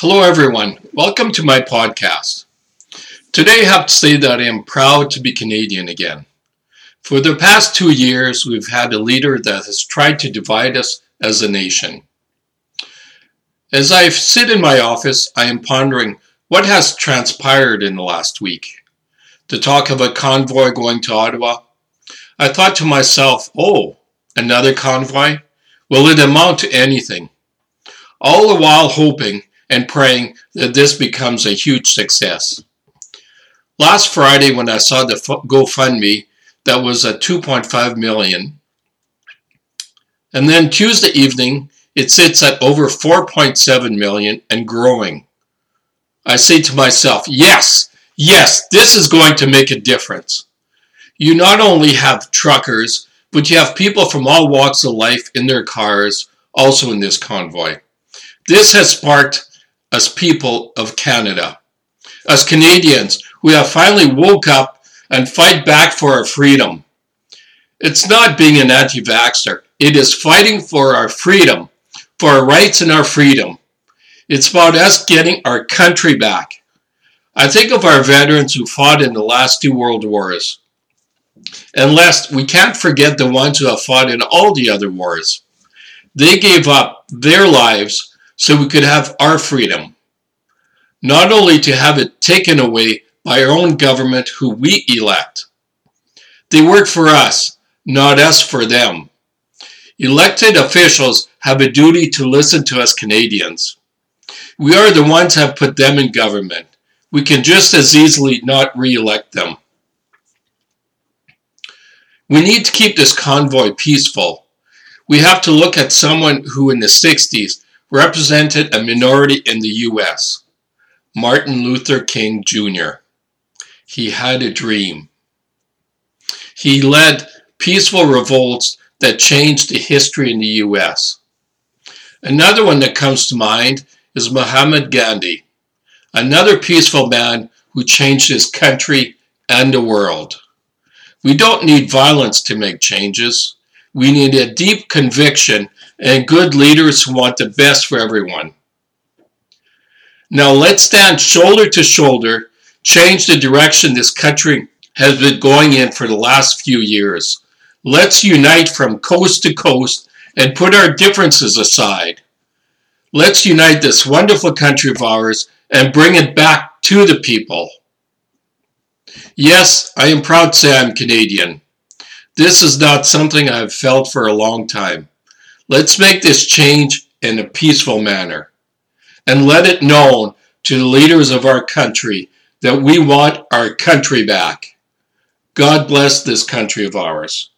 Hello everyone, welcome to my podcast. Today I have to say that I am proud to be Canadian again. For the past 2 years, we've had a leader that has tried to divide us as a nation. As I sit in my office, I am pondering what has transpired in the last week. The talk of a convoy going to Ottawa. I thought to myself, another convoy? Will it amount to anything? All the while hoping and praying that this becomes a huge success. Last Friday, when I saw the GoFundMe, that was at $2.5 million. And then Tuesday evening, it sits at over $4.7 million and growing. I say to myself, yes, this is going to make a difference. You not only have truckers, but you have people from all walks of life in their cars, also in this convoy. This has sparked us people of Canada. Us Canadians, we have finally woke up and fight back for our freedom. It's not being an anti-vaxxer. It is fighting for our freedom, for our rights and our freedom. It's about us getting our country back. I think of our veterans who fought in the last two world wars. And lest we can't forget the ones who have fought in all the other wars. They gave up their lives so we could have our freedom, not only to have it taken away by our own government who we elect. They work for us, not us for them. Elected officials have a duty to listen to us Canadians. We are the ones who have put them in government. We can just as easily not re-elect them. We need to keep this convoy peaceful. We have to look at someone who in the 60s represented a minority in the U.S., Martin Luther King Jr. He had a dream. He led peaceful revolts that changed the history in the U.S. Another one that comes to mind is Muhammad Gandhi, another peaceful man who changed his country and the world. We don't need violence to make changes. We need a deep conviction and good leaders who want the best for everyone. Now let's stand shoulder to shoulder, change the direction this country has been going in for the last few years. Let's unite from coast to coast and put our differences aside. Let's unite this wonderful country of ours and bring it back to the people. Yes, I am proud to say I'm Canadian. This is not something I have felt for a long time. Let's make this change in a peaceful manner and let it known to the leaders of our country that we want our country back. God bless this country of ours.